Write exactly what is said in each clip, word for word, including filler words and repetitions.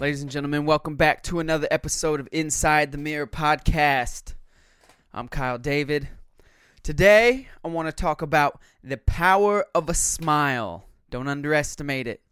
Ladies and gentlemen, welcome back to another episode of Inside the Mirror Podcast. I'm Kyle David. Today, I want to talk about the power of a smile. Don't underestimate it.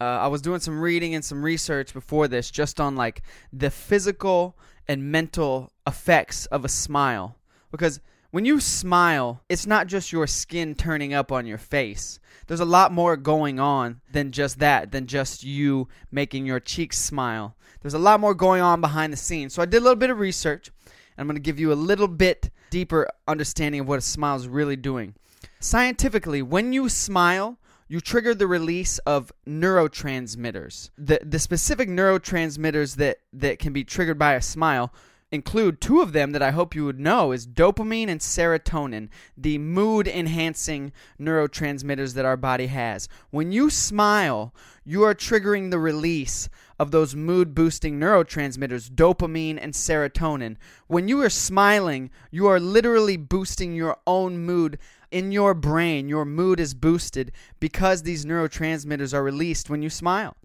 Uh, I was doing some reading and some research before this just on like the physical and mental effects of a smile. Because when you smile, it's not just your skin turning up on your face. There's a lot more going on than just that, than just you making your cheeks smile. There's a lot more going on behind the scenes. So I did a little bit of research, and I'm going to give you a little bit deeper understanding of what a smile is really doing. Scientifically, when you smile, you trigger the release of neurotransmitters. The the specific neurotransmitters that, that can be triggered by a smile include two of them that I hope you would know is dopamine and serotonin, the mood-enhancing neurotransmitters that our body has. When you smile, you are triggering the release of those mood-boosting neurotransmitters, dopamine and serotonin. When you are smiling, you are literally boosting your own mood in your brain. Your mood is boosted because these neurotransmitters are released when you smile.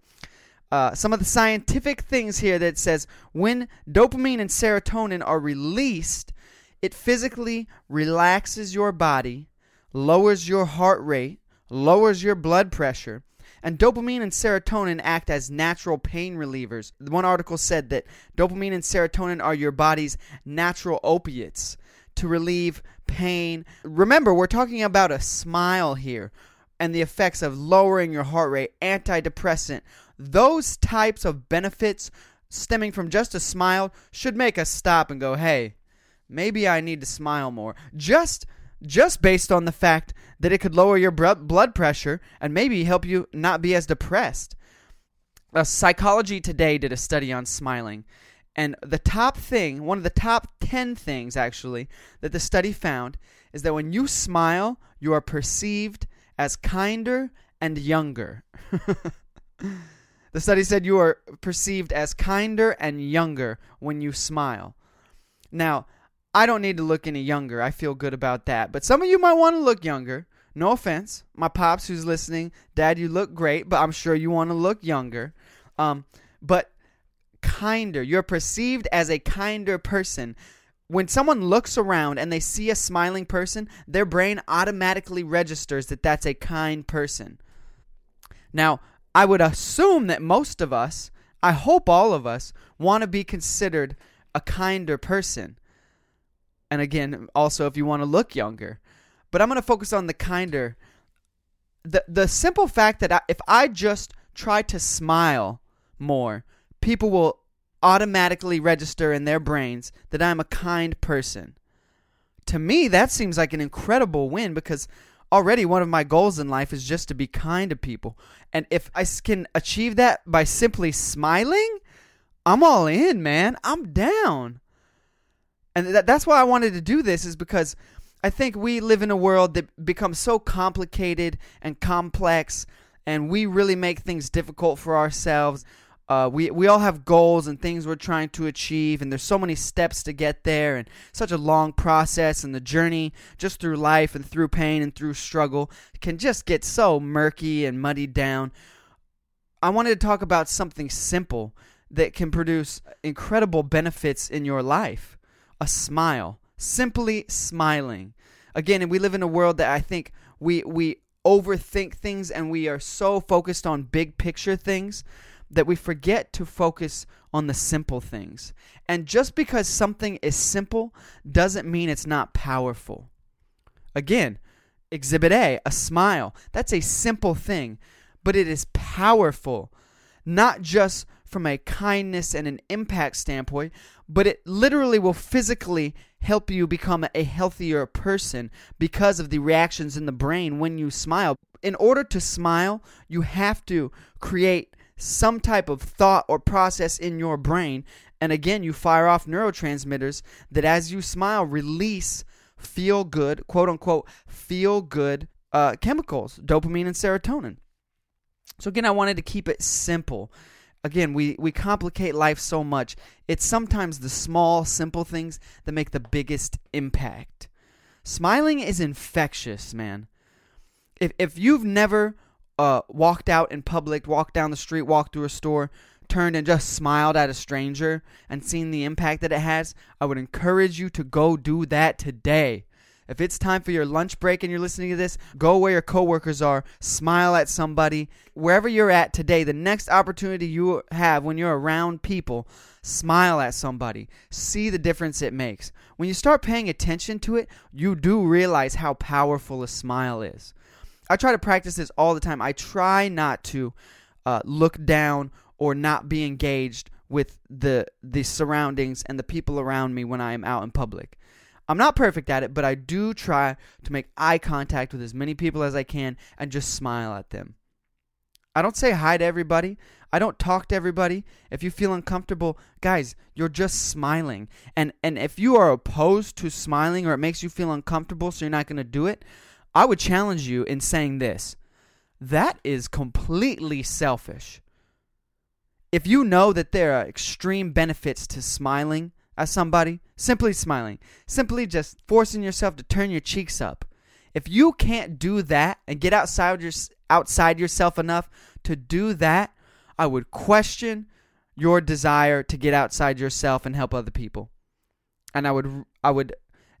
Uh, some of the scientific things here that says when dopamine and serotonin are released, it physically relaxes your body, lowers your heart rate, lowers your blood pressure, and dopamine and serotonin act as natural pain relievers. One article said that dopamine and serotonin are your body's natural opiates to relieve pain. Remember, we're talking about a smile here and the effects of lowering your heart rate, antidepressant. Those types of benefits stemming from just a smile should make us stop and go, hey, maybe I need to smile more. Just just based on the fact that it could lower your blood pressure and maybe help you not be as depressed. Uh, Psychology Today did a study on smiling. And the top thing, one of the top ten things actually, that the study found is that when you smile, you are perceived as kinder and younger. The study said you are perceived as kinder and younger when you smile. Now, I don't need to look any younger. I feel good about that. But some of you might want to look younger. No offense. My pops who's listening, Dad, you look great, but I'm sure you want to look younger. Um, but kinder. You're perceived as a kinder person. When someone looks around and they see a smiling person, their brain automatically registers that that's a kind person. Now, I would assume that most of us, I hope all of us, want to be considered a kinder person. And again, also if you want to look younger. But I'm going to focus on the kinder. The the simple fact that I, if I just try to smile more, people will automatically register in their brains that I'm a kind person. To me, that seems like an incredible win because already, one of my goals in life is just to be kind to people. And if I can achieve that by simply smiling, I'm all in, man. I'm down. And th- that's why I wanted to do this is because I think we live in a world that becomes so complicated and complex, and we really make things difficult for ourselves. Uh, we, we all have goals and things we're trying to achieve, and there's so many steps to get there and such a long process, and the journey just through life and through pain and through struggle can just get so murky and muddied down. I wanted to talk about something simple that can produce incredible benefits in your life. A smile. Simply smiling. Again, and we live in a world that I think we we overthink things, and we are so focused on big picture things that we forget to focus on the simple things. And just because something is simple doesn't mean it's not powerful. Again, Exhibit A, a smile. That's a simple thing, but it is powerful. Not just from a kindness and an impact standpoint, but it literally will physically help you become a healthier person because of the reactions in the brain when you smile. In order to smile, you have to create some type of thought or process in your brain, and again you fire off neurotransmitters that as you smile release feel good, quote unquote feel good uh, chemicals, dopamine and serotonin. So again, I wanted to keep it simple. Again, we, we complicate life so much. It's sometimes the small, simple things that make the biggest impact. Smiling is infectious, man. If if you've never Uh, walked out in public, walked down the street, walked through a store, turned and just smiled at a stranger and seen the impact that it has, I would encourage you to go do that today. If it's time for your lunch break and you're listening to this, go where your coworkers are, smile at somebody. Wherever you're at today, the next opportunity you have when you're around people, smile at somebody. See the difference it makes. When you start paying attention to it, you do realize how powerful a smile is. I try to practice this all the time. I try not to uh, look down or not be engaged with the the surroundings and the people around me when I am out in public. I'm not perfect at it, but I do try to make eye contact with as many people as I can and just smile at them. I don't say hi to everybody. I don't talk to everybody. If you feel uncomfortable, guys, you're just smiling. And and if you are opposed to smiling or it makes you feel uncomfortable so you're not going to do it, I would challenge you in saying this. That is completely selfish. If you know that there are extreme benefits to smiling at somebody, simply smiling, simply just forcing yourself to turn your cheeks up. If you can't do that and get outside your, outside yourself enough to do that, I would question your desire to get outside yourself and help other people. And I would, I would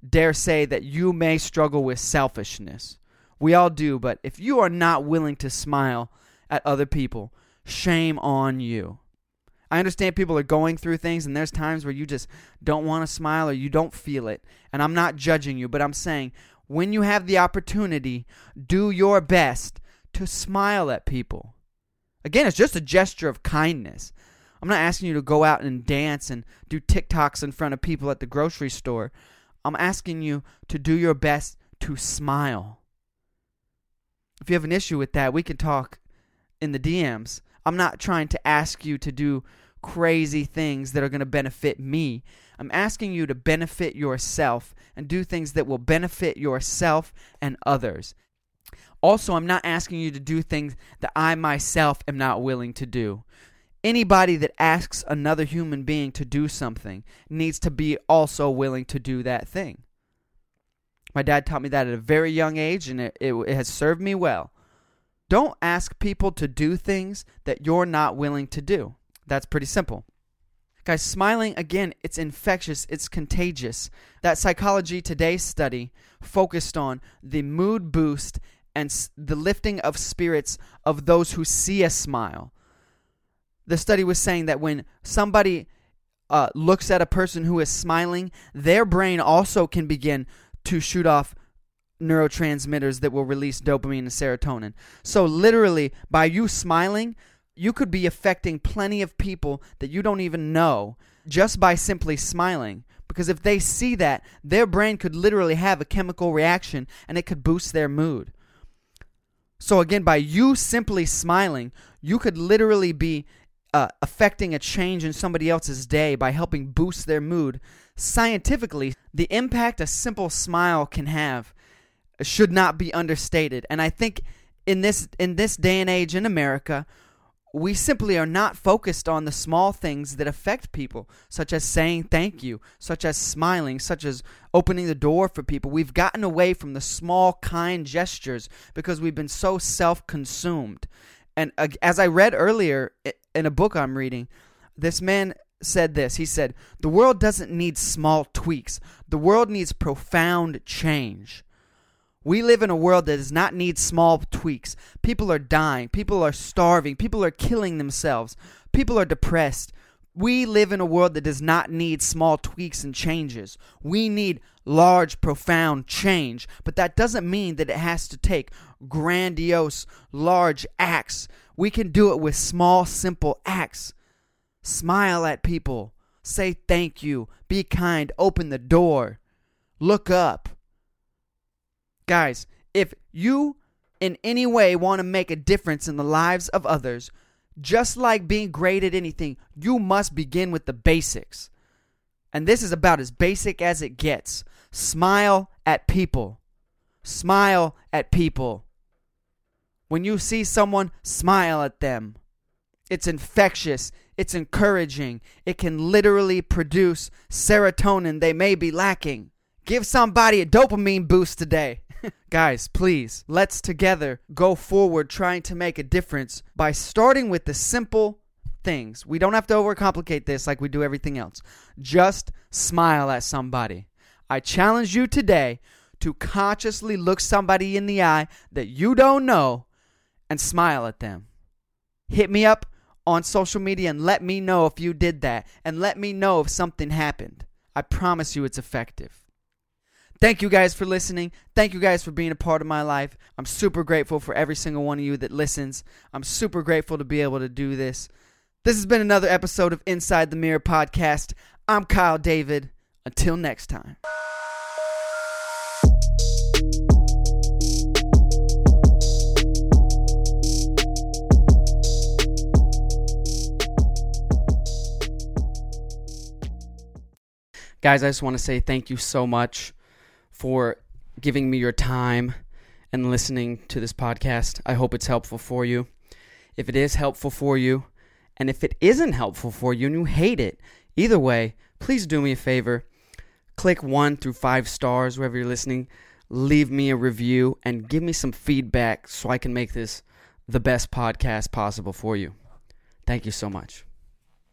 dare say that you may struggle with selfishness. We all do, but if you are not willing to smile at other people, shame on you. I understand people are going through things and there's times where you just don't want to smile or you don't feel it. And I'm not judging you, but I'm saying when you have the opportunity, do your best to smile at people. Again, it's just a gesture of kindness. I'm not asking you to go out and dance and do TikToks in front of people at the grocery store. I'm asking you to do your best to smile. If you have an issue with that, we can talk in the D Ms. I'm not trying to ask you to do crazy things that are going to benefit me. I'm asking you to benefit yourself and do things that will benefit yourself and others. Also, I'm not asking you to do things that I myself am not willing to do. Anybody that asks another human being to do something needs to be also willing to do that thing. My dad taught me that at a very young age, and it, it, it has served me well. Don't ask people to do things that you're not willing to do. That's pretty simple. Guys, smiling, again, it's infectious. It's contagious. That Psychology Today study focused on the mood boost and the lifting of spirits of those who see a smile. The study was saying that when somebody uh, looks at a person who is smiling, their brain also can begin to shoot off neurotransmitters that will release dopamine and serotonin. So literally, by you smiling, you could be affecting plenty of people that you don't even know just by simply smiling. Because if they see that, their brain could literally have a chemical reaction and it could boost their mood. So again, by you simply smiling, you could literally be uh, affecting a change in somebody else's day by helping boost their mood. Scientifically, the impact a simple smile can have should not be understated. And I think in this in this day and age in America, we simply are not focused on the small things that affect people, such as saying thank you, such as smiling, such as opening the door for people. We've gotten away from the small, kind gestures because we've been so self-consumed. And uh, as I read earlier in a book I'm reading, this man said this. He said, "The world doesn't need small tweaks. The world needs profound change." We live in a world that does not need small tweaks. People are dying. People are starving. People are killing themselves. People are depressed. We live in a world that does not need small tweaks and changes. We need large, profound change. But that doesn't mean that it has to take grandiose, large acts. We can do it with small, simple acts. Smile at people. Say thank you. Be kind. Open the door. Look up. Guys, if you in any way want to make a difference in the lives of others, just like being great at anything, you must begin with the basics. And this is about as basic as it gets. Smile at people. Smile at people. When you see someone, smile at them. It's infectious. It's encouraging. It can literally produce serotonin they may be lacking. Give somebody a dopamine boost today. Guys, please, let's together go forward trying to make a difference by starting with the simple things. We don't have to overcomplicate this like we do everything else. Just smile at somebody. I challenge you today to consciously look somebody in the eye that you don't know and smile at them. Hit me up on social media and let me know if you did that, and let me know if something happened. I promise you it's effective. Thank you guys for listening. Thank you guys for being a part of my life. I'm super grateful for every single one of you that listens. I'm super grateful to be able to do this. This has been another episode of Inside the Mirror Podcast. I'm Kyle David. Until next time. Guys, I just want to say thank you so much for giving me your time and listening to this podcast. I hope it's helpful for you. If it is helpful for you, and if it isn't helpful for you and you hate it, either way, please do me a favor. Click one through five stars wherever you're listening. Leave me a review and give me some feedback so I can make this the best podcast possible for you. Thank you so much.